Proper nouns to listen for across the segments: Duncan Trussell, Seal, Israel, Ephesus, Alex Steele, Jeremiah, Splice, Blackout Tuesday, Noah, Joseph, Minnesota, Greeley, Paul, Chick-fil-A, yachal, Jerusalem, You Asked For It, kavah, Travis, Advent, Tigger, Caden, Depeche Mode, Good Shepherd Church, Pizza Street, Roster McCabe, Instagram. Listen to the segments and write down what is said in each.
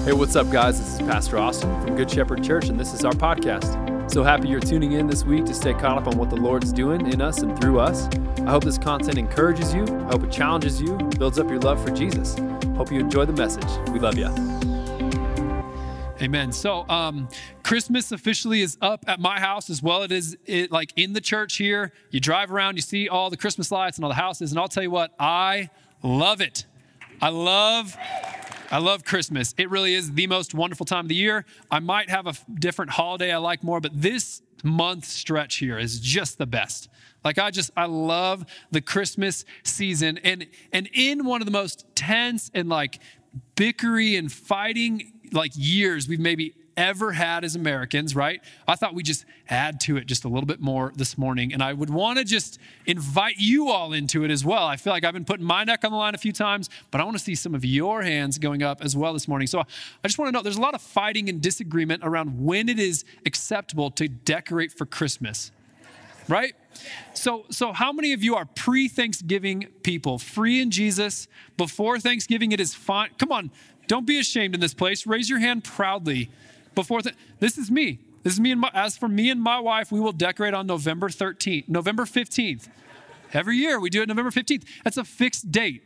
Hey, what's up, guys? This is Pastor Austin from Good Shepherd Church, and this is our podcast. So happy you're tuning in this week to stay caught up on what the Lord's doing in us and through us. I hope this content encourages you. I hope it challenges you, builds up your love for Jesus. Hope you enjoy the message. We love you. Amen. So Christmas officially is up at my house as well. It is like in the church here. You drive around, you see all the Christmas lights and all the houses, and I'll tell you what, I love it. I love Christmas. It really is the most wonderful time of the year. I might have a different holiday I like more, but this month stretch here is just the best. Like I love the Christmas season. And in one of the most tense and like bickery and fighting like years we've maybe ever had as Americans, right? I thought we just add to it just a little bit more this morning. And I would want to just invite you all into it as well. I feel like I've been putting my neck on the line a few times, but I want to see some of your hands going up as well this morning. So I just want to know, there's a lot of fighting and disagreement around when it is acceptable to decorate for Christmas, right? So how many of you are pre-Thanksgiving people, free in Jesus? Before Thanksgiving, it is fine. Come on, don't be ashamed in this place. Raise your hand proudly. This is me. As for me and my wife, we will decorate on November 15th. Every year we do it November 15th. That's a fixed date.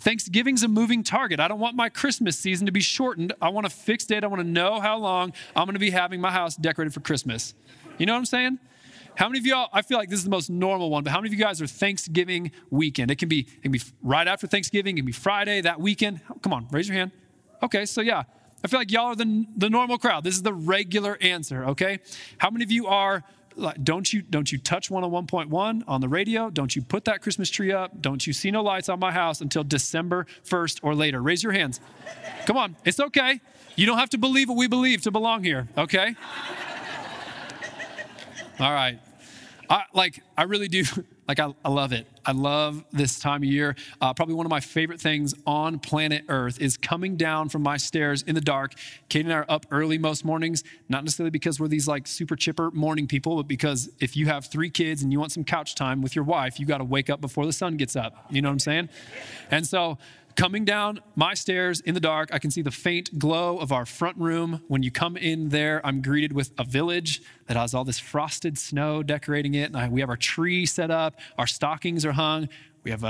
Thanksgiving's a moving target. I don't want my Christmas season to be shortened. I want a fixed date. I want to know how long I'm going to be having my house decorated for Christmas. You know what I'm saying? How many of y'all, I feel like this is the most normal one, but how many of you guys are Thanksgiving weekend? It can be right after Thanksgiving. It can be Friday, that weekend. Come on, raise your hand. Okay, so yeah. I feel like y'all are the normal crowd. This is the regular answer, okay? How many of you are, don't you touch 101.1 on the radio? Don't you put that Christmas tree up? Don't you see no lights on my house until December 1st or later? Raise your hands. Come on, it's okay. You don't have to believe what we believe to belong here, okay? All right. I really do. I love it. I love this time of year. Probably one of my favorite things on planet Earth is coming down from my stairs in the dark. Caden and I are up early most mornings, not necessarily because we're these like super chipper morning people, but because if you have three kids and you want some couch time with your wife, you got to wake up before the sun gets up. You know what I'm saying? And so coming down my stairs in the dark, I can see the faint glow of our front room. When you come in there, I'm greeted with a village that has all this frosted snow decorating it. And we have our tree set up. Our stockings are hung. We have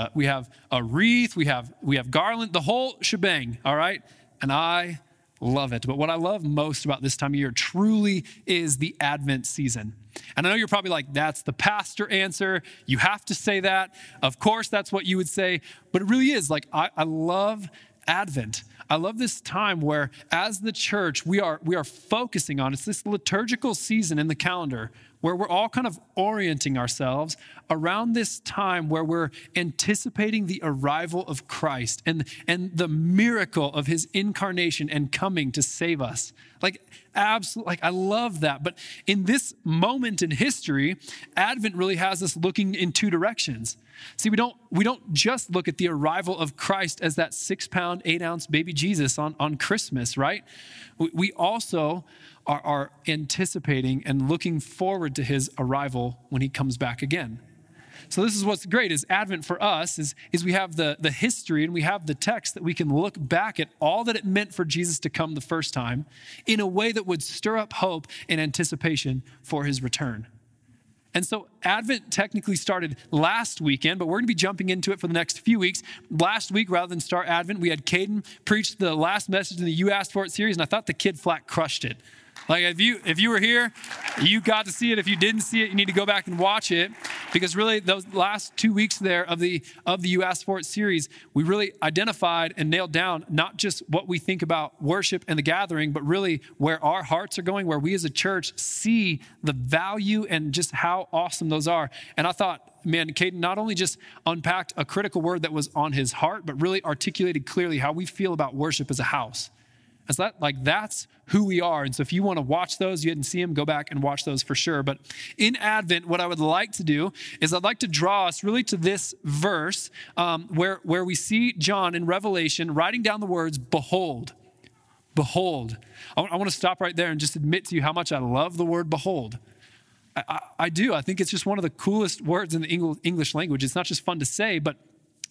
a wreath. We have garland, the whole shebang, all right? And I love it. But what I love most about this time of year truly is the Advent season. And I know you're probably like, that's the pastor answer. You have to say that. Of course, that's what you would say. But it really is like, I love Advent. I love this time where as the church, we are focusing on, it's this liturgical season in the calendar where we're all kind of orienting ourselves around this time where we're anticipating the arrival of Christ and the miracle of his incarnation and coming to save us. Like, absolutely, like I love that. But in this moment in history, Advent really has us looking in two directions. See, we don't just look at the arrival of Christ as that 6-pound, 8-ounce baby Jesus on Christmas, right? We also are anticipating and looking forward to his arrival when he comes back again. So this is what's great is Advent for us is we have the history and we have the text that we can look back at all that it meant for Jesus to come the first time in a way that would stir up hope and anticipation for his return. And so Advent technically started last weekend, but we're going to be jumping into it for the next few weeks. Last week, rather than start Advent, we had Caden preach the last message in the You Asked For It series, and I thought the kid flat crushed it. Like if you were here, you got to see it. If you didn't see it, you need to go back and watch it because really those last 2 weeks there of the You Asked For It series, we really identified and nailed down not just what we think about worship and the gathering, but really where our hearts are going, where we as a church see the value and just how awesome those are. And I thought, man, Caden not only just unpacked a critical word that was on his heart, but really articulated clearly how we feel about worship as a house. It's that's who we are. And so if you want to watch those, you didn't see them, go back and watch those for sure. But in Advent, what I would like to do is I'd like to draw us really to this verse where we see John in Revelation writing down the words, behold, behold. I want to stop right there and just admit to you how much I love the word behold. I do. I think it's just one of the coolest words in the English language. It's not just fun to say, but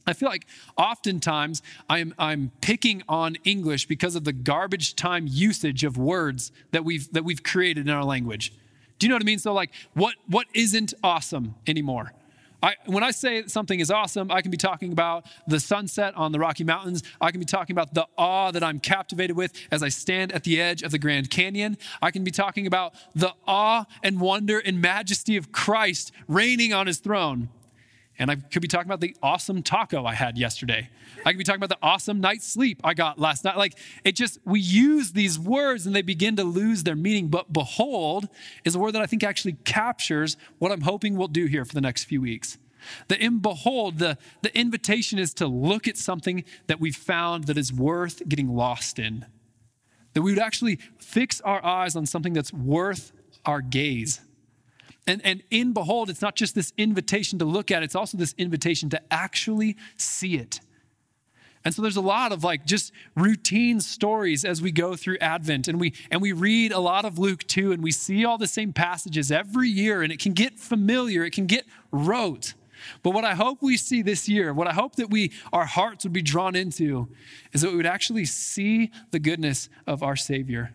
I feel like oftentimes I'm picking on English because of the garbage time usage of words that we've created in our language. Do you know what I mean? So like what isn't awesome anymore? When I say something is awesome, I can be talking about the sunset on the Rocky Mountains. I can be talking about the awe that I'm captivated with as I stand at the edge of the Grand Canyon. I can be talking about the awe and wonder and majesty of Christ reigning on his throne. And I could be talking about the awesome taco I had yesterday. I could be talking about the awesome night's sleep I got last night. Like it just, we use these words and they begin to lose their meaning. But behold is a word that I think actually captures what I'm hoping we'll do here for the next few weeks. The in behold, the invitation is to look at something that we've found that is worth getting lost in. That we would actually fix our eyes on something that's worth our gaze. And in behold, it's not just this invitation to look at it, it's also this invitation to actually see it. And so there's a lot of like just routine stories as we go through Advent, and we read a lot of Luke 2, and we see all the same passages every year, and it can get familiar, it can get rote. But what I hope we see this year, what I hope that our hearts would be drawn into is that we would actually see the goodness of our Savior.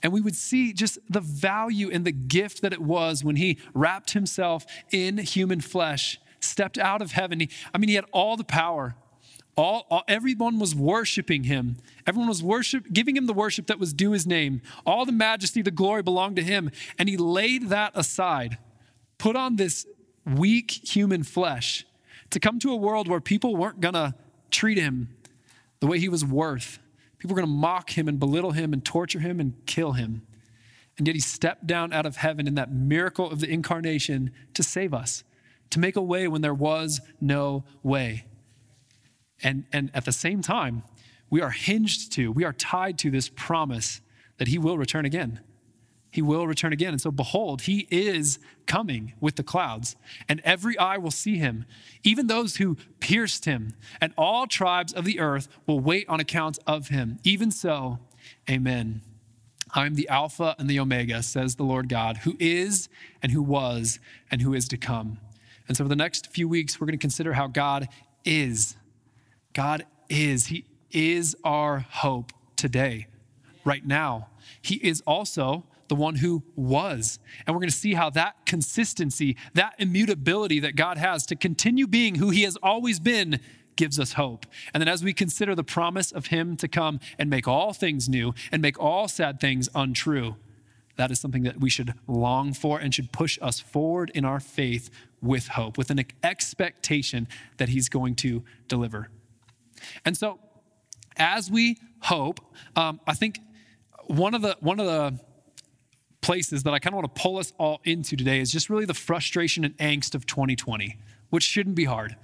And we would see just the value and the gift that it was when he wrapped himself in human flesh, stepped out of heaven. He had all the power. Everyone was worshiping him. Everyone was giving him the worship that was due his name. All the majesty, the glory belonged to him. And he laid that aside, put on this weak human flesh to come to a world where people weren't going to treat him the way he was worth. People were going to mock him and belittle him and torture him and kill him. And yet he stepped down out of heaven in that miracle of the incarnation to save us, to make a way when there was no way. And at the same time, we are tied to this promise that he will return again. He will return again. And so behold, he is coming with the clouds, and every eye will see him, even those who pierced him, and all tribes of the earth will wait on account of him. Even so, amen. I am the Alpha and the Omega, says the Lord God, who is and who was and who is to come. And so for the next few weeks, we're going to consider how God is. God is. He is our hope today, right now. He is also the one who was. And we're going to see how that consistency, that immutability that God has to continue being who he has always been gives us hope. And then as we consider the promise of him to come and make all things new and make all sad things untrue, that is something that we should long for and should push us forward in our faith with hope, with an expectation that he's going to deliver. And so as we hope, I think one of the places that I kind of want to pull us all into today is just really the frustration and angst of 2020, which shouldn't be hard.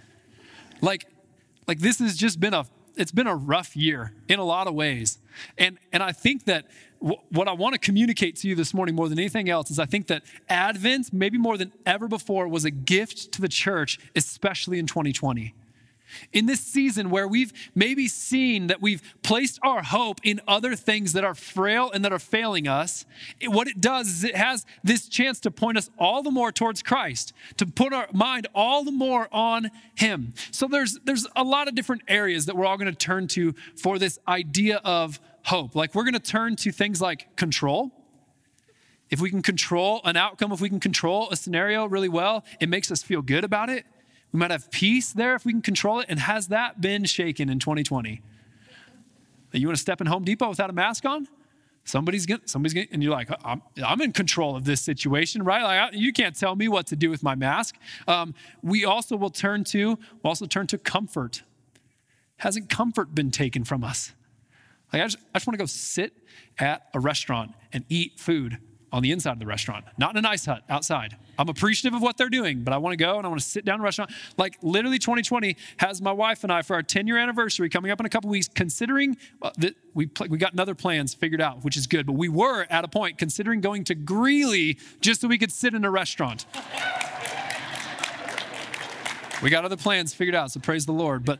Like this has just been it's been a rough year in a lot of ways. And I think that what I want to communicate to you this morning more than anything else is I think that Advent, maybe more than ever before, was a gift to the church, especially in 2020. In this season where we've maybe seen that we've placed our hope in other things that are frail and that are failing us, what it does is it has this chance to point us all the more towards Christ, to put our mind all the more on him. So there's a lot of different areas that we're all going to turn to for this idea of hope. Like we're going to turn to things like control. If we can control an outcome, if we can control a scenario really well, it makes us feel good about it. We might have peace there if we can control it. And has that been shaken in 2020? You want to step in Home Depot without a mask on? Somebody's gonna, and you're like, I'm in control of this situation, right? Like you can't tell me what to do with my mask. We'll also turn to comfort. Hasn't comfort been taken from us? Like I just want to go sit at a restaurant and eat food on the inside of the restaurant, not in an ice hut outside. I'm appreciative of what they're doing, but I want to go and I want to sit down in a restaurant. Like literally 2020 has my wife and I for our 10-year anniversary coming up in a couple weeks, considering that we got another plans figured out, which is good, but we were at a point considering going to Greeley just so we could sit in a restaurant. We got other plans figured out, so praise the Lord. But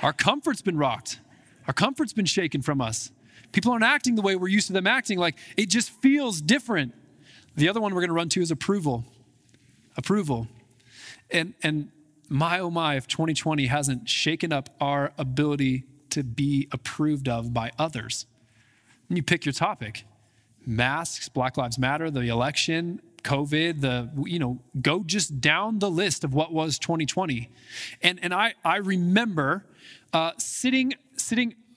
our comfort's been rocked. Our comfort's been shaken from us. People aren't acting the way we're used to them acting. Like it just feels different. The other one we're going to run to is approval. And my oh my if 2020 hasn't shaken up our ability to be approved of by others. And you pick your topic: masks, Black Lives Matter, the election, COVID, go just down the list of what was 2020. And I remember sitting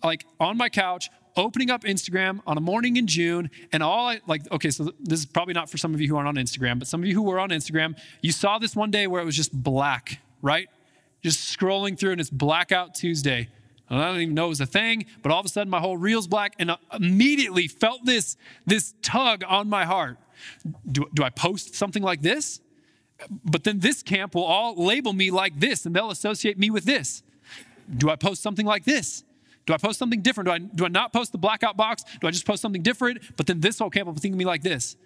like on my couch, opening up Instagram on a morning in June, and so this is probably not for some of you who aren't on Instagram, but some of you who were on Instagram, you saw this one day where it was just black, right? Just scrolling through, and it's Blackout Tuesday. I don't even know it was a thing, but all of a sudden my whole reel's black, and I immediately felt this tug on my heart. Do I post something like this? But then this camp will all label me like this, and they'll associate me with this. Do I post something like this? Do I post something different? Do I not post the blackout box? Do I just post something different? But then this whole camp will think of me like this.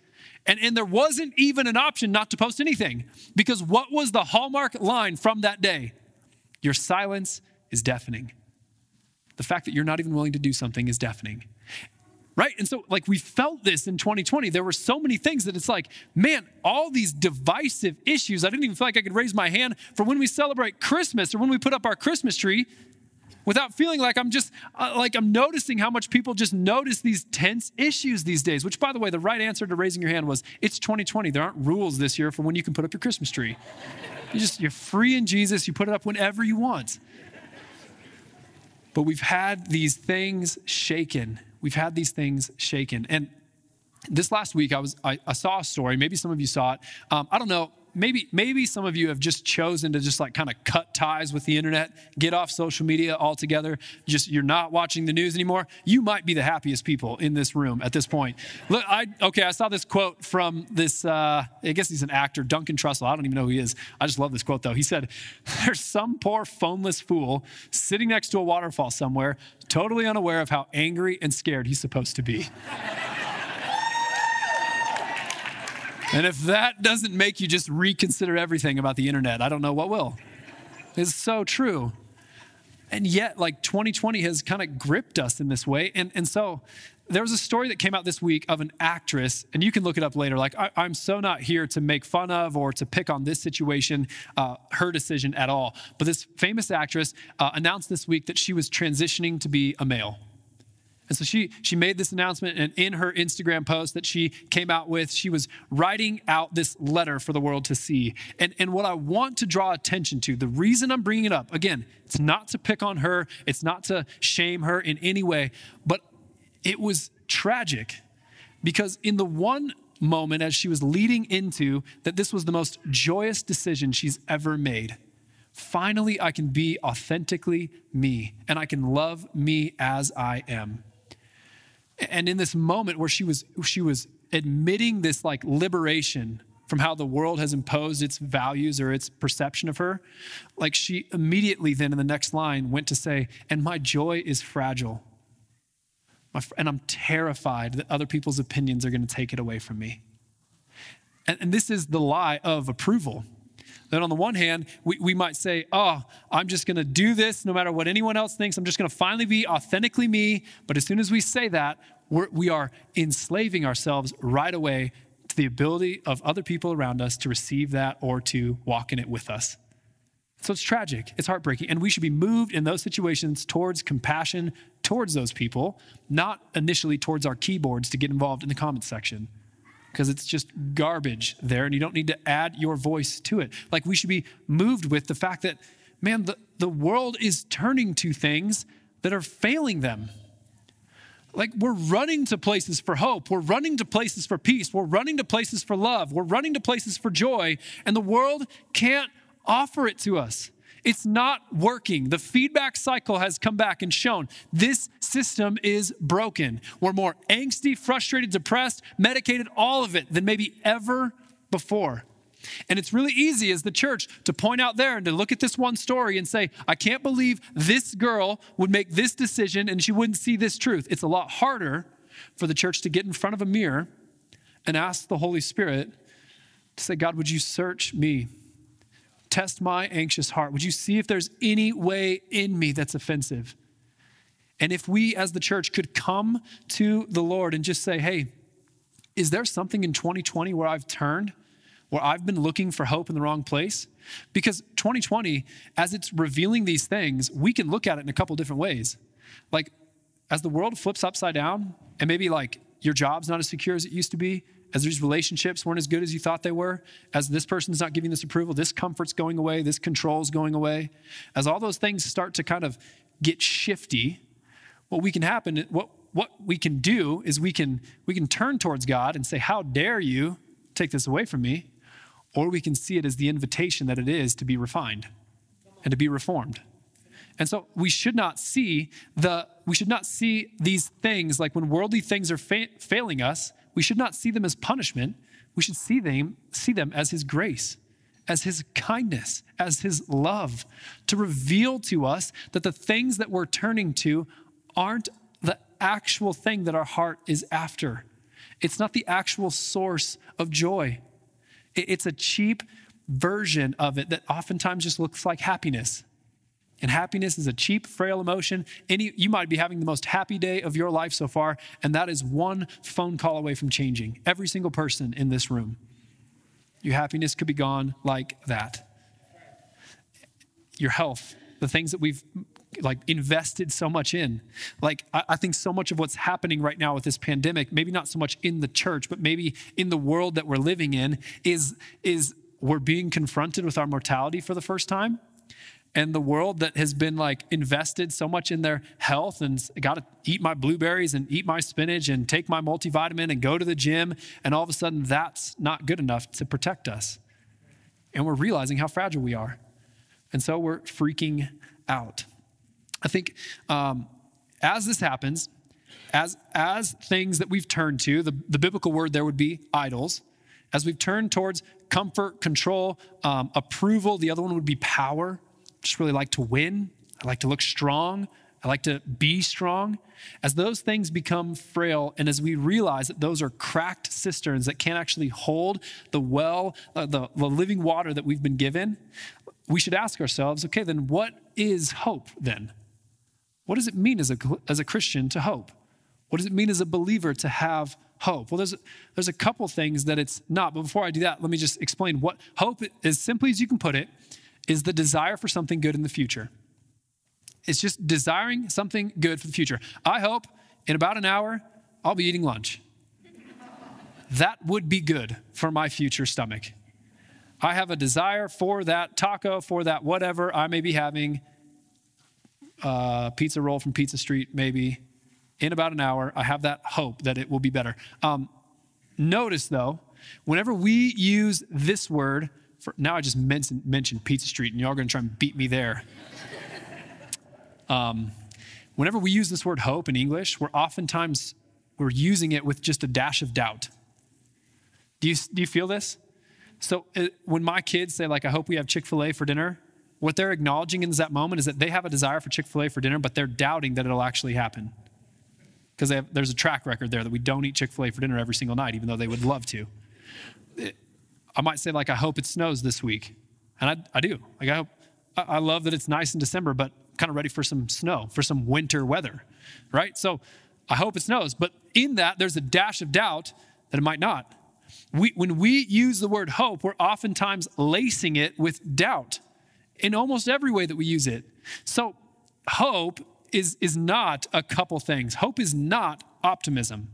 And there wasn't even an option not to post anything, because what was the hallmark line from that day? Your silence is deafening. The fact that you're not even willing to do something is deafening, right? And so we felt this in 2020. There were so many things that it's like, man, all these divisive issues. I didn't even feel like I could raise my hand for when we celebrate Christmas or when we put up our Christmas tree, without feeling like I'm noticing how much people just notice these tense issues these days, which, by the way, the right answer to raising your hand was, it's 2020. There aren't rules this year for when you can put up your Christmas tree. You're free in Jesus. You put it up whenever you want. But we've had these things shaken. And this last week, I saw a story. Maybe some of you saw it. I don't know. Maybe some of you have just chosen to just cut ties with the internet, get off social media altogether. Just, you're not watching the news anymore. You might be the happiest people in this room at this point. Look, I saw this quote from this, I guess he's an actor, Duncan Trussell. I don't even know who he is. I just love this quote though. He said, "There's some poor phoneless fool sitting next to a waterfall somewhere, totally unaware of how angry and scared he's supposed to be." And if that doesn't make you just reconsider everything about the internet, I don't know what will. It's so true. And yet 2020 has kind of gripped us in this way. And so there was a story that came out this week of an actress, and you can look it up later. I'm so not here to make fun of or to pick on this situation, her decision at all. But this famous actress announced this week that she was transitioning to be a male. And so she made this announcement, and in her Instagram post that she came out with, she was writing out this letter for the world to see. And what I want to draw attention to, the reason I'm bringing it up, again, it's not to pick on her. It's not to shame her in any way, but it was tragic because in the one moment as she was leading into that, this was the most joyous decision she's ever made. Finally, I can be authentically me, and I can love me as I am. And in this moment where she was admitting this liberation from how the world has imposed its values or its perception of her, she immediately then in the next line went to say, "And my joy is fragile. And I'm terrified that other people's opinions are going to take it away from me." And this is the lie of approval. Then on the one hand, we might say, "Oh, I'm just going to do this no matter what anyone else thinks. I'm just going to finally be authentically me." But as soon as we say that, we are enslaving ourselves right away to the ability of other people around us to receive that or to walk in it with us. So it's tragic. It's heartbreaking. And we should be moved in those situations towards compassion, towards those people, not initially towards our keyboards to get involved in the comments section, because it's just garbage there and you don't need to add your voice to it. We should be moved with the fact that, man, the world is turning to things that are failing them. We're running to places for hope. We're running to places for peace. We're running to places for love. We're running to places for joy, and the world can't offer it to us. It's not working. The feedback cycle has come back and shown this system is broken. We're more angsty, frustrated, depressed, medicated, all of it, than maybe ever before. And it's really easy as the church to point out there and to look at this one story and say, "I can't believe this girl would make this decision and she wouldn't see this truth." It's a lot harder for the church to get in front of a mirror and ask the Holy Spirit to say, "God, would you search me? Test my anxious heart. Would you see if there's any way in me that's offensive?" And if we as the church could come to the Lord and just say, "Hey, is there something in 2020 where I've turned where I've been looking for hope in the wrong place? Because 2020, as it's revealing these things, we can look at it in a couple different ways. Like, as the world flips upside down, and maybe like your job's not as secure as it used to be, as these relationships weren't as good as you thought they were, as this person's not giving this approval, this comfort's going away, this control's going away, as all those things start to kind of get shifty, what we can do is we can turn towards God and say, how dare you take this away from me? Or we can see it as the invitation that it is to be refined and to be reformed. And so we should not see these things, like when worldly things are failing us, we should not see them as punishment. We should see them as his grace, as his kindness, as his love, to reveal to us that the things that we're turning to aren't the actual thing that our heart is after. It's not the actual source of joy. It's a cheap version of it that oftentimes just looks like happiness. And happiness is a cheap, frail emotion. You might be having the most happy day of your life so far, and that is one phone call away from changing. Every single person in this room, your happiness could be gone like that. Your health, the things that we've like invested so much in. Like, I think so much of what's happening right now with this pandemic, maybe not so much in the church, but maybe in the world that we're living in, is we're being confronted with our mortality for the first time. And the world that has been like invested so much in their health and got to eat my blueberries and eat my spinach and take my multivitamin and go to the gym. And all of a sudden that's not good enough to protect us. And we're realizing how fragile we are. And so we're freaking out. I think as this happens, as things that we've turned to, the biblical word there would be idols. As we've turned towards comfort, control, approval, the other one would be power. Just really like to win. I like to look strong. I like to be strong. As those things become frail, and as we realize that those are cracked cisterns that can't actually hold the well, the living water that we've been given, we should ask ourselves, okay, then what is hope then? What does it mean as a Christian to hope? What does it mean as a believer to have hope? Well, there's a couple things that it's not. But before I do that, let me just explain what hope, as simply as you can put it, is the desire for something good in the future. It's just desiring something good for the future. I hope in about an hour, I'll be eating lunch. That would be good for my future stomach. I have a desire for that taco, for that whatever I may be having, pizza roll from Pizza Street, maybe. In about an hour, I have that hope that it will be better. Notice though, whenever we use this word, now I just mentioned Pizza Street, and y'all are going to try and beat me there. Whenever we use this word hope in English, we're using it with just a dash of doubt. Do you feel this? So when my kids say, like, I hope we have Chick-fil-A for dinner, what they're acknowledging in that moment is that they have a desire for Chick-fil-A for dinner, but they're doubting that it'll actually happen. Because there's a track record there that we don't eat Chick-fil-A for dinner every single night, even though they would love to. I might say, like, I hope it snows this week. And I do. Like, I love that it's nice in December, but I'm kind of ready for some snow, for some winter weather, right? So I hope it snows. But in that, there's a dash of doubt that it might not. When we use the word hope, we're oftentimes lacing it with doubt in almost every way that we use it. So hope is not a couple things. Hope is not optimism.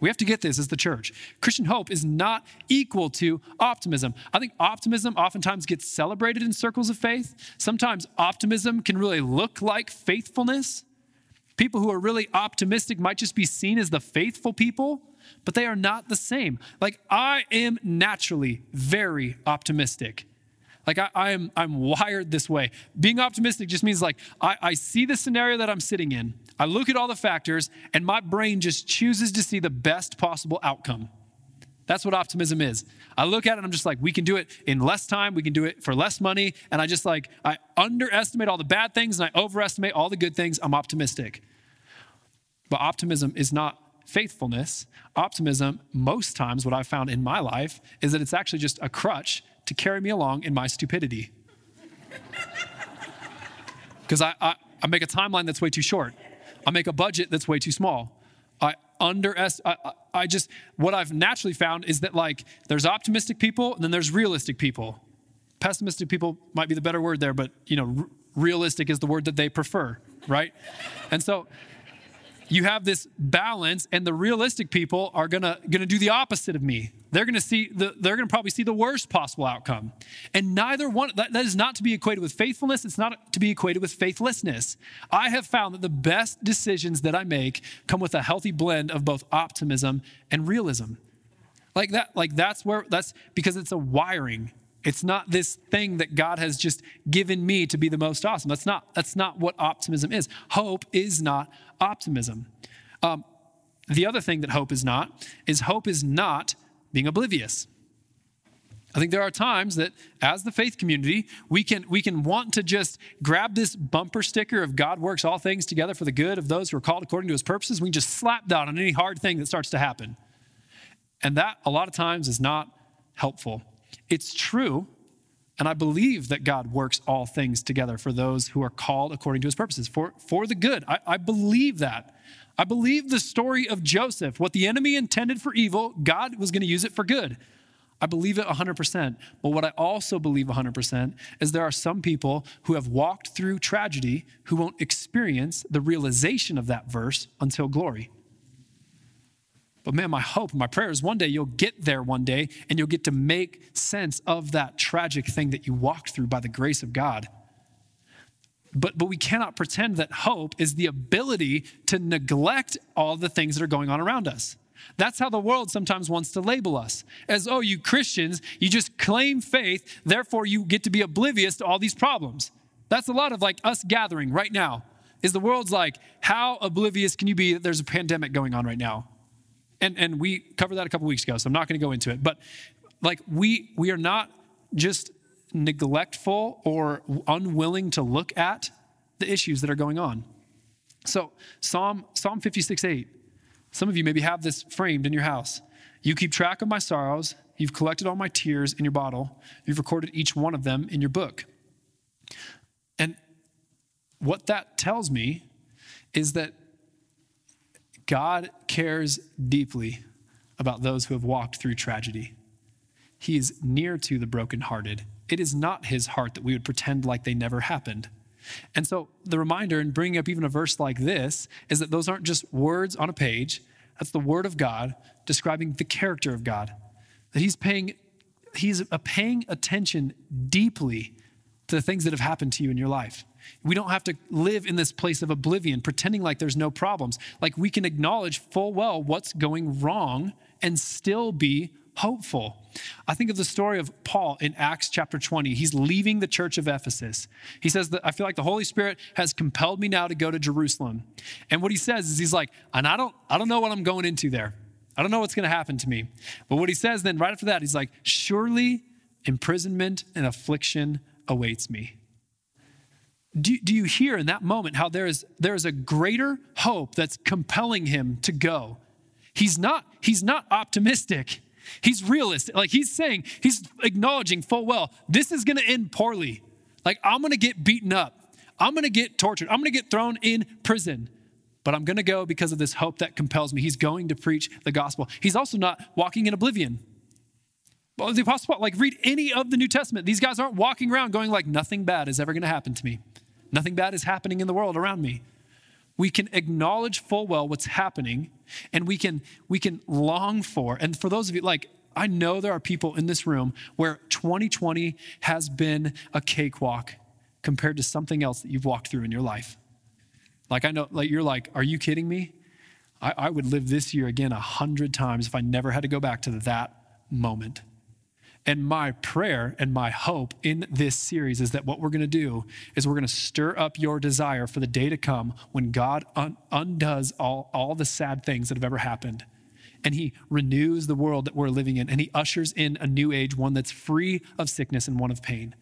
We have to get this as the church. Christian hope is not equal to optimism. I think optimism oftentimes gets celebrated in circles of faith. Sometimes optimism can really look like faithfulness. People who are really optimistic might just be seen as the faithful people, but they are not the same. Like, I am naturally very optimistic. Like, I'm wired this way. Being optimistic just means, like, I see the scenario that I'm sitting in. I look at all the factors, and my brain just chooses to see the best possible outcome. That's what optimism is. I look at it, and I'm just like, we can do it in less time. We can do it for less money. And I just, like, I underestimate all the bad things, and I overestimate all the good things. I'm optimistic. But optimism is not faithfulness. Optimism, most times, what I've found in my life, is that it's actually just a crutch to carry me along in my stupidity. Because I make a timeline that's way too short. I make a budget that's way too small. I what I've naturally found is that like there's optimistic people and then there's realistic people. Pessimistic people might be the better word there, but you know, realistic is the word that they prefer, right? And so you have this balance, and the realistic people are gonna do the opposite of me. They're gonna see probably see the worst possible outcome. And neither one, that is not to be equated with faithfulness. It's not to be equated with faithlessness. I have found that the best decisions that I make come with a healthy blend of both optimism and realism. That's because it's a wiring. It's not this thing that God has just given me to be the most awesome. That's not what optimism is. Hope is not optimism. The other thing that hope is not being oblivious. I think there are times that as the faith community, we can want to just grab this bumper sticker of God works all things together for the good of those who are called according to his purposes. We can just slap down on any hard thing that starts to happen. And that a lot of times is not helpful. It's true, and I believe that God works all things together for those who are called according to his purposes, for the good. I believe that. I believe the story of Joseph. What the enemy intended for evil, God was going to use it for good. I believe it 100%. But what I also believe 100% is there are some people who have walked through tragedy who won't experience the realization of that verse until glory. But man, my hope, my prayer is one day you'll get there one day and you'll get to make sense of that tragic thing that you walked through by the grace of God. But we cannot pretend that hope is the ability to neglect all the things that are going on around us. That's how the world sometimes wants to label us as, oh, you Christians, you just claim faith, therefore you get to be oblivious to all these problems. That's a lot of like us gathering right now is the world's like, how oblivious can you be that there's a pandemic going on right now? And we covered that a couple weeks ago, so I'm not going to go into it. But like we are not just neglectful or unwilling to look at the issues that are going on. So Psalm 56:8. Some of you maybe have this framed in your house. You keep track of my sorrows. You've collected all my tears in your bottle. You've recorded each one of them in your book. And what that tells me is that God cares deeply about those who have walked through tragedy. He is near to the brokenhearted. It is not his heart that we would pretend like they never happened. And so the reminder in bringing up even a verse like this is that those aren't just words on a page. That's the word of God describing the character of God. That he's paying attention deeply to the things that have happened to you in your life. We don't have to live in this place of oblivion, pretending like there's no problems. Like we can acknowledge full well what's going wrong and still be hopeful. I think of the story of Paul in Acts chapter 20. He's leaving the church of Ephesus. He says that I feel like the Holy Spirit has compelled me now to go to Jerusalem. And what he says is he's like, and I don't know what I'm going into there. I don't know what's going to happen to me. But what he says then right after that, he's like, surely imprisonment and affliction awaits me. Do you hear in that moment how there is a greater hope that's compelling him to go? He's not optimistic. He's realistic. Like he's saying, he's acknowledging full well, this is going to end poorly. Like I'm going to get beaten up. I'm going to get tortured. I'm going to get thrown in prison, but I'm going to go because of this hope that compels me. He's going to preach the gospel. He's also not walking in oblivion. Well, the Apostle Paul, like read any of the New Testament. These guys aren't walking around going like, nothing bad is ever going to happen to me. Nothing bad is happening in the world around me. We can acknowledge full well what's happening, and we can long for, and for those of you, like, I know there are people in this room where 2020 has been a cakewalk compared to something else that you've walked through in your life. Like I know, like you're like, are you kidding me? I would live this year again 100 times if I never had to go back to that moment. And my prayer and my hope in this series is that what we're going to do is we're going to stir up your desire for the day to come when God undoes all the sad things that have ever happened. And he renews the world that we're living in. And he ushers in a new age, one that's free of sickness and one of pain.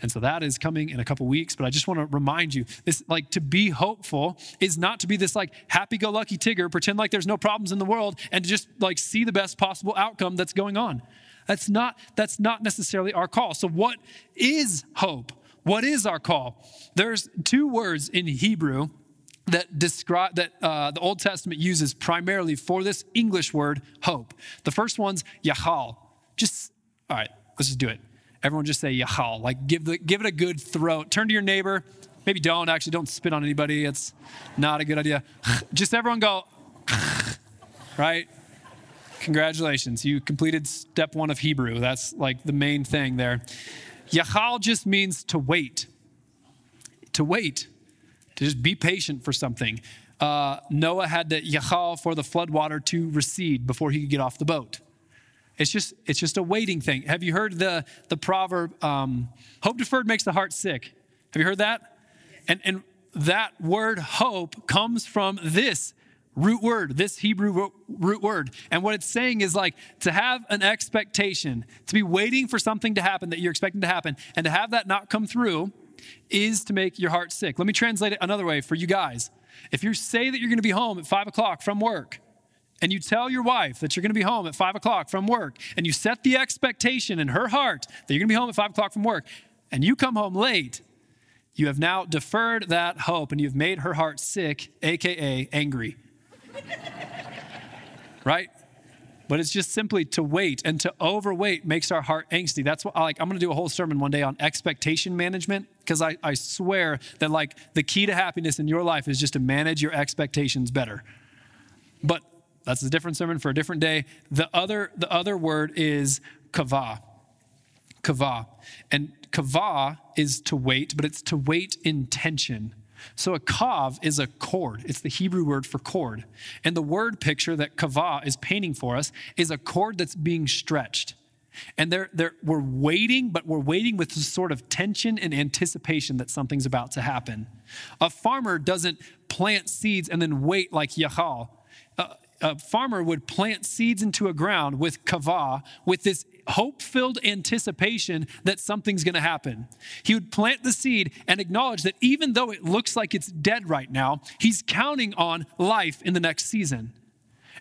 And so that is coming in a couple weeks, but I just want to remind you, this like to be hopeful is not to be this like happy-go-lucky Tigger, pretend like there's no problems in the world and just like see the best possible outcome that's going on. That's not necessarily our call. So what is hope? What is our call? There's two words in Hebrew that describe that the Old Testament uses primarily for this English word hope. The first one's yachal. All right, let's just do it. Everyone just say yachal. Like give it a good throat. Turn to your neighbor. Maybe don't spit on anybody. It's not a good idea. Just everyone go, right? Congratulations. You completed step one of Hebrew. That's like the main thing there. Yachal just means to wait. To wait. To just be patient for something. Noah had to yachal for the flood water to recede before he could get off the boat. It's just a waiting thing. Have you heard the proverb, hope deferred makes the heart sick? Have you heard that? Yes. And that word hope comes from this root word, this Hebrew root word. And what it's saying is like to have an expectation, to be waiting for something to happen that you're expecting to happen, and to have that not come through is to make your heart sick. Let me translate it another way for you guys. If you say that you're going to be home at 5:00 from work, and you tell your wife that you're going to be home at 5:00 from work, and you set the expectation in her heart that you're going to be home at 5:00 from work, and you come home late, you have now deferred that hope, and you've made her heart sick, AKA angry. Right? But it's just simply to wait, and to overwait makes our heart angsty. That's what I'm going to do a whole sermon one day on expectation management, because I swear that like the key to happiness in your life is just to manage your expectations better. But that's a different sermon for a different day. The other word is kavah. Kavah. And kavah is to wait, but it's to wait in tension. So a kav is a chord. It's the Hebrew word for chord. And the word picture that kavah is painting for us is a chord that's being stretched. And we're waiting, but we're waiting with this sort of tension and anticipation that something's about to happen. A farmer doesn't plant seeds and then wait like yachal. A farmer would plant seeds into a ground with kavah, with this hope-filled anticipation that something's going to happen. He would plant the seed and acknowledge that even though it looks like it's dead right now, he's counting on life in the next season.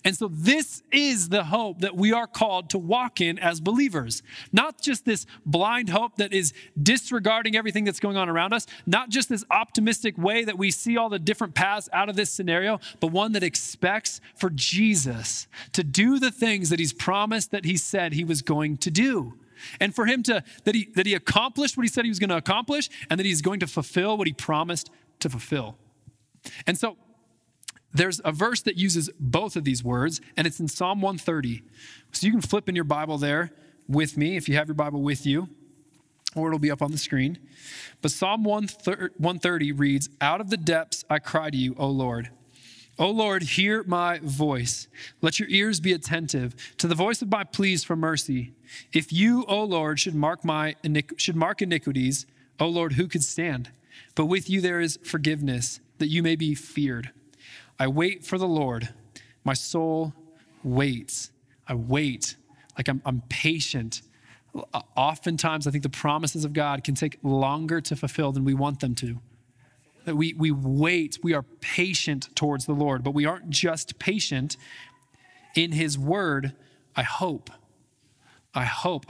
And so this is the hope that we are called to walk in as believers. Not just this blind hope that is disregarding everything that's going on around us. Not just this optimistic way that we see all the different paths out of this scenario, but one that expects for Jesus to do the things that he's promised that he said he was going to do. And for him that he accomplished what he said he was going to accomplish, and that he's going to fulfill what he promised to fulfill. And so there's a verse that uses both of these words, and it's in Psalm 130. So you can flip in your Bible there with me if you have your Bible with you, or it'll be up on the screen. But Psalm 130 reads, "Out of the depths I cry to you, O Lord. O Lord, hear my voice. Let your ears be attentive to the voice of my pleas for mercy. If you, O Lord, should mark iniquities, O Lord, who could stand? But with you there is forgiveness, that you may be feared. I wait for the Lord. My soul waits." I wait. Like I'm patient. Oftentimes, I think the promises of God can take longer to fulfill than we want them to. That we wait. We are patient towards the Lord. But we aren't just patient. In his word, I hope. I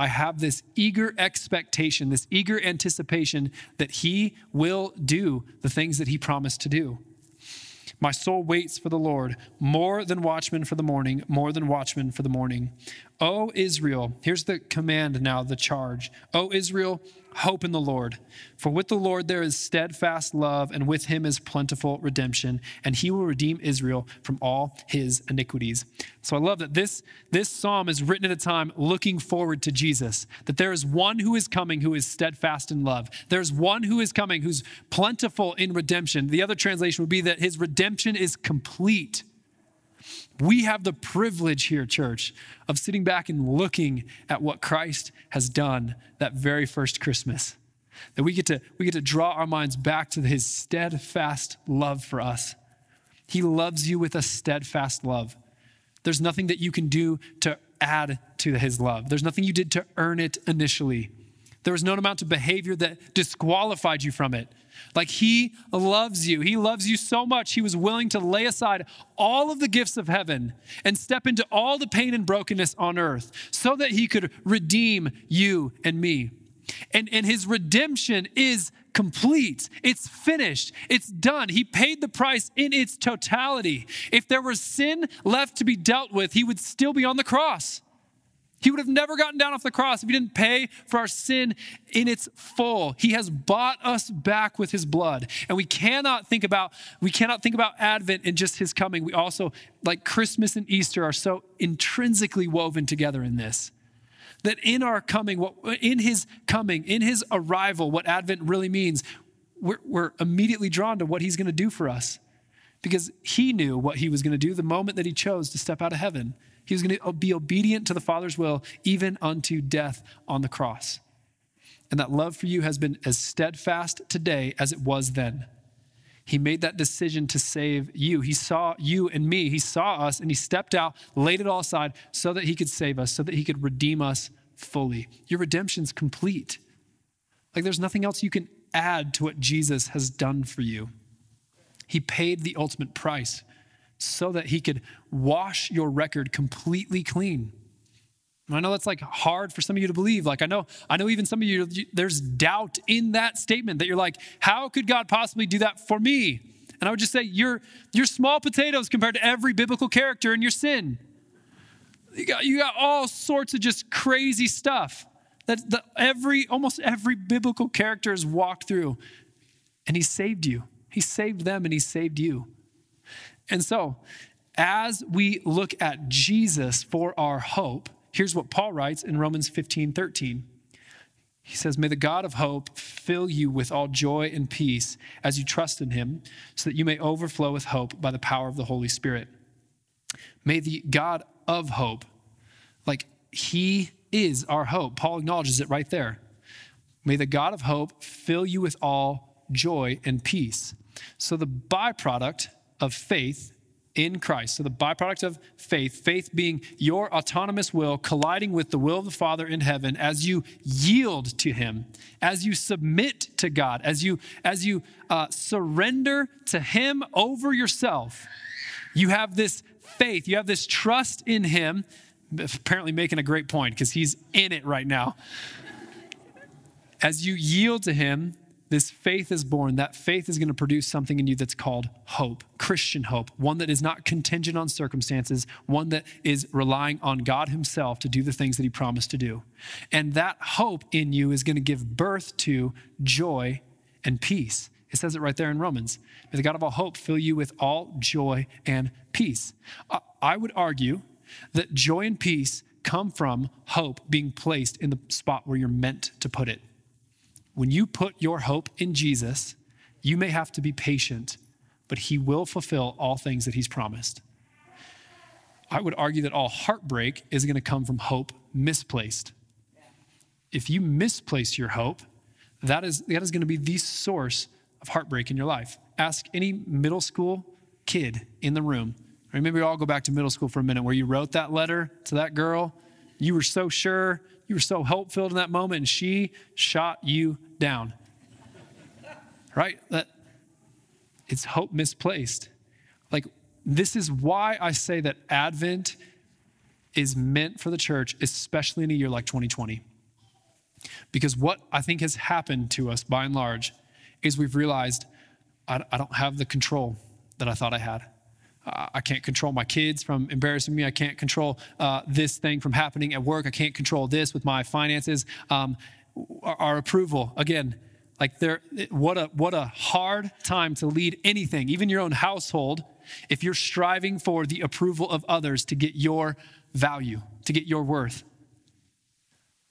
have this eager expectation, this eager anticipation that he will do the things that he promised to do. My soul waits for the Lord, more than watchmen for the morning. O Israel, here's the command now, the charge. O Israel, hope in the Lord. For with the Lord there is steadfast love, and with him is plentiful redemption, and he will redeem Israel from all his iniquities. So I love that this psalm is written at a time looking forward to Jesus, that there is one who is coming who is steadfast in love. There's one who is coming who's plentiful in redemption. The other translation would be that his redemption is complete. We have the privilege here, church, of sitting back and looking at what Christ has done that very first Christmas. That we get to draw our minds back to his steadfast love for us. He loves you with a steadfast love. There's nothing that you can do to add to his love. There's nothing you did to earn it initially. There was no amount of behavior that disqualified you from it. Like he loves you. He loves you so much. He was willing to lay aside all of the gifts of heaven and step into all the pain and brokenness on earth so that he could redeem you and me. And his redemption is complete. It's finished. It's done. He paid the price in its totality. If there was sin left to be dealt with, he would still be on the cross. He would have never gotten down off the cross if he didn't pay for our sin in its full. He has bought us back with his blood. And we cannot think about Advent and just his coming. We also, like Christmas and Easter, are so intrinsically woven together in this. That in our coming, in his arrival, what Advent really means, we're immediately drawn to what he's going to do for us. Because he knew what he was going to do the moment that he chose to step out of heaven. He was going to be obedient to the Father's will, even unto death on the cross. And that love for you has been as steadfast today as it was then. He made that decision to save you. He saw you and me. He saw us and he stepped out, laid it all aside so that he could save us, so that he could redeem us fully. Your redemption's complete. Like there's nothing else you can add to what Jesus has done for you. He paid the ultimate price so that he could wash your record completely clean. I know that's like hard for some of you to believe. Like I know even some of you, there's doubt in that statement that you're like, how could God possibly do that for me? And I would just say, you're small potatoes compared to every biblical character in your sin. You got all sorts of just crazy stuff that almost every biblical character has walked through, and he saved you. He saved them and he saved you. And so as we look at Jesus for our hope, here's what Paul writes in Romans 15:13. He says, may the God of hope fill you with all joy and peace as you trust in him, so that you may overflow with hope by the power of the Holy Spirit. May the God of hope, like he is our hope. Paul acknowledges it right there. May the God of hope fill you with all joy and peace. So the byproduct of faith in Christ. So the byproduct of faith being your autonomous will colliding with the will of the Father in heaven as you yield to him, as you submit to God, as you surrender to him over yourself, you have this faith, you have this trust in him, apparently making a great point because he's in it right now. As you yield to him, this faith is born. That faith is going to produce something in you that's called hope, Christian hope, one that is not contingent on circumstances, one that is relying on God himself to do the things that he promised to do. And that hope in you is going to give birth to joy and peace. It says it right there in Romans. May the God of all hope fill you with all joy and peace. I would argue that joy and peace come from hope being placed in the spot where you're meant to put it. When you put your hope in Jesus, you may have to be patient, but he will fulfill all things that he's promised. I would argue that all heartbreak is going to come from hope misplaced. If you misplace your hope, that is going to be the source of heartbreak in your life. Ask any middle school kid in the room. Or maybe we all go back to middle school for a minute where you wrote that letter to that girl. You were so sure. You were so hope-filled in that moment, and she shot you down, right? It's hope misplaced. Like, this is why I say that Advent is meant for the church, especially in a year like 2020. Because what I think has happened to us, by and large, is we've realized, I don't have the control that I thought I had. I can't control my kids from embarrassing me. I can't control this thing from happening at work. I can't control this with my finances. Our approval, again, like what a hard time to lead anything, even your own household, if you're striving for the approval of others to get your value, to get your worth.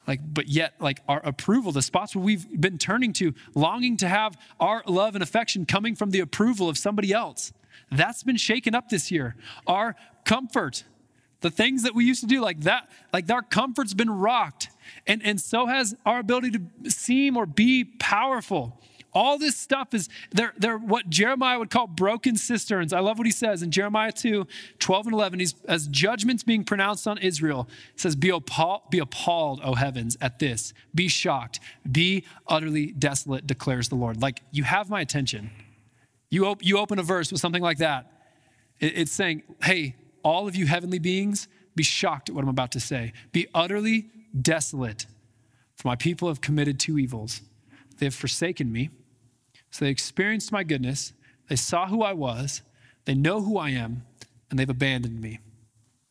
But yet our approval, the spots where we've been turning to, longing to have our love and affection coming from the approval of somebody else. That's been shaken up this year. Our comfort, the things that we used to do like that, like our comfort's been rocked. And so has our ability to seem or be powerful. All this stuff is, they're what Jeremiah would call broken cisterns. I love what he says in Jeremiah 2:12-11. He's, as judgment's being pronounced on Israel, it says, be appalled, O heavens, at this. Be shocked. Be utterly desolate, declares the Lord. Like, you have my attention. You open a verse with something like that. It's saying, hey, all of you heavenly beings, be shocked at what I'm about to say. Be utterly desolate. For my people have committed two evils. They have forsaken me. So they experienced my goodness. They saw who I was. They know who I am. And they've abandoned me.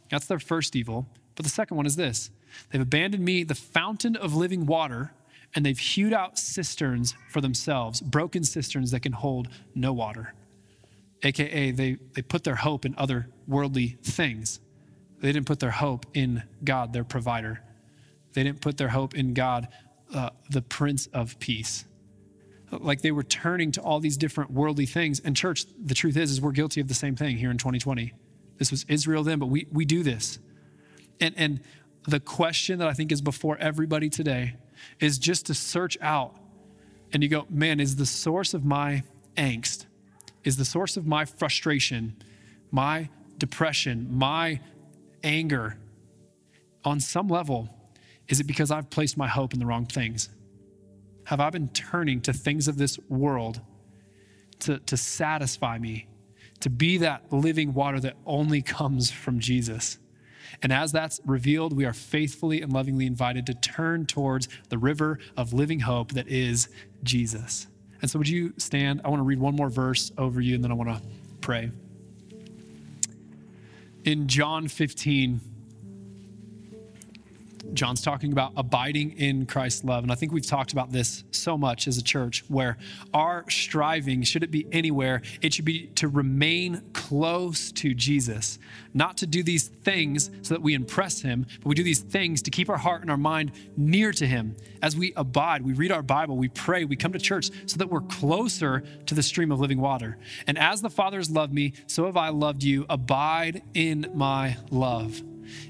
That's their first evil. But the second one is this. They've abandoned me, the fountain of living water, and they've hewed out cisterns for themselves, broken cisterns that can hold no water. AKA, they put their hope in other worldly things. They didn't put their hope in God, their provider. They didn't put their hope in God, the Prince of Peace. Like they were turning to all these different worldly things. And church, the truth is we're guilty of the same thing here in 2020. This was Israel then, but we do this. And the question that I think is before everybody today is just to search out and you go, man, is the source of my angst, is the source of my frustration, my depression, my anger, on some level, is it because I've placed my hope in the wrong things? Have I been turning to things of this world to satisfy me, to be that living water that only comes from Jesus? And as that's revealed, we are faithfully and lovingly invited to turn towards the river of living hope that is Jesus. And so would you stand? I want to read one more verse over you, and then I want to pray. In John 15, John's talking about abiding in Christ's love. And I think we've talked about this so much as a church, where our striving, should it be anywhere, it should be to remain close to Jesus, not to do these things so that we impress him, but we do these things to keep our heart and our mind near to him. As we abide, we read our Bible, we pray, we come to church so that we're closer to the stream of living water. And as the Father has loved me, so have I loved you. Abide in my love.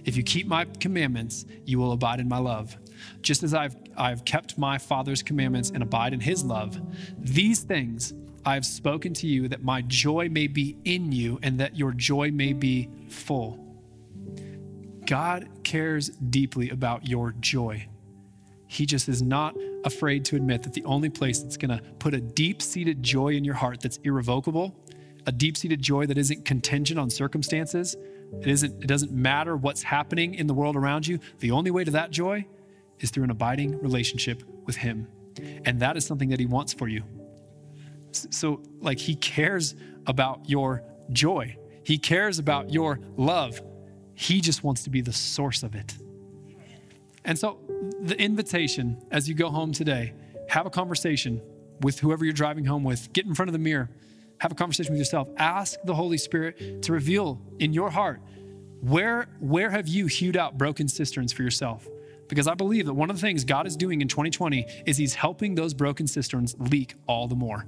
If you keep my commandments, you will abide in my love. Just as I've kept my Father's commandments and abide in his love, these things I have spoken to you, that my joy may be in you and that your joy may be full. God cares deeply about your joy. He just is not afraid to admit that the only place that's going to put a deep-seated joy in your heart that's irrevocable, a deep-seated joy that isn't contingent on circumstances, it doesn't matter what's happening in the world around you. The only way to that joy is through an abiding relationship with him. And that is something that he wants for you. So like he cares about your joy. He cares about your love. He just wants to be the source of it. And so the invitation, as you go home today, have a conversation with whoever you're driving home with. Get in front of the mirror. Have a conversation with yourself. Ask the Holy Spirit to reveal in your heart, where have you hewed out broken cisterns for yourself? Because I believe that one of the things God is doing in 2020 is he's helping those broken cisterns leak all the more.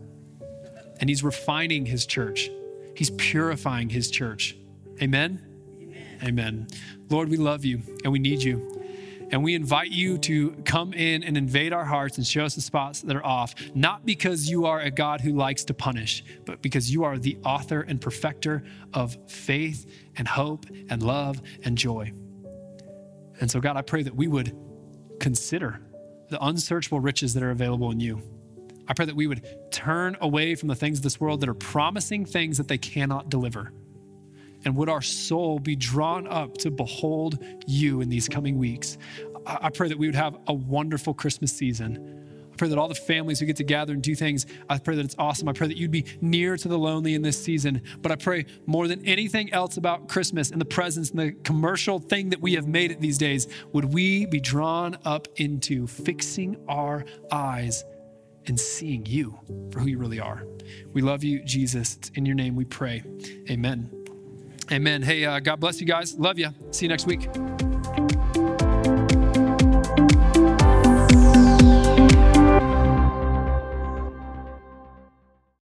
And he's refining his church. He's purifying his church. Amen? Amen. Amen. Lord, we love you and we need you. And we invite you to come in and invade our hearts and show us the spots that are off, not because you are a God who likes to punish, but because you are the author and perfecter of faith and hope and love and joy. And so God, I pray that we would consider the unsearchable riches that are available in you. I pray that we would turn away from the things of this world that are promising things that they cannot deliver. And would our soul be drawn up to behold you in these coming weeks? I pray that we would have a wonderful Christmas season. I pray that all the families who get to gather and do things, I pray that it's awesome. I pray that you'd be near to the lonely in this season. But I pray more than anything else about Christmas and the presents and the commercial thing that we have made it these days, would we be drawn up into fixing our eyes and seeing you for who you really are. We love you, Jesus. It's in your name we pray. Amen. Amen. Hey, God bless you guys. Love you. See you next week.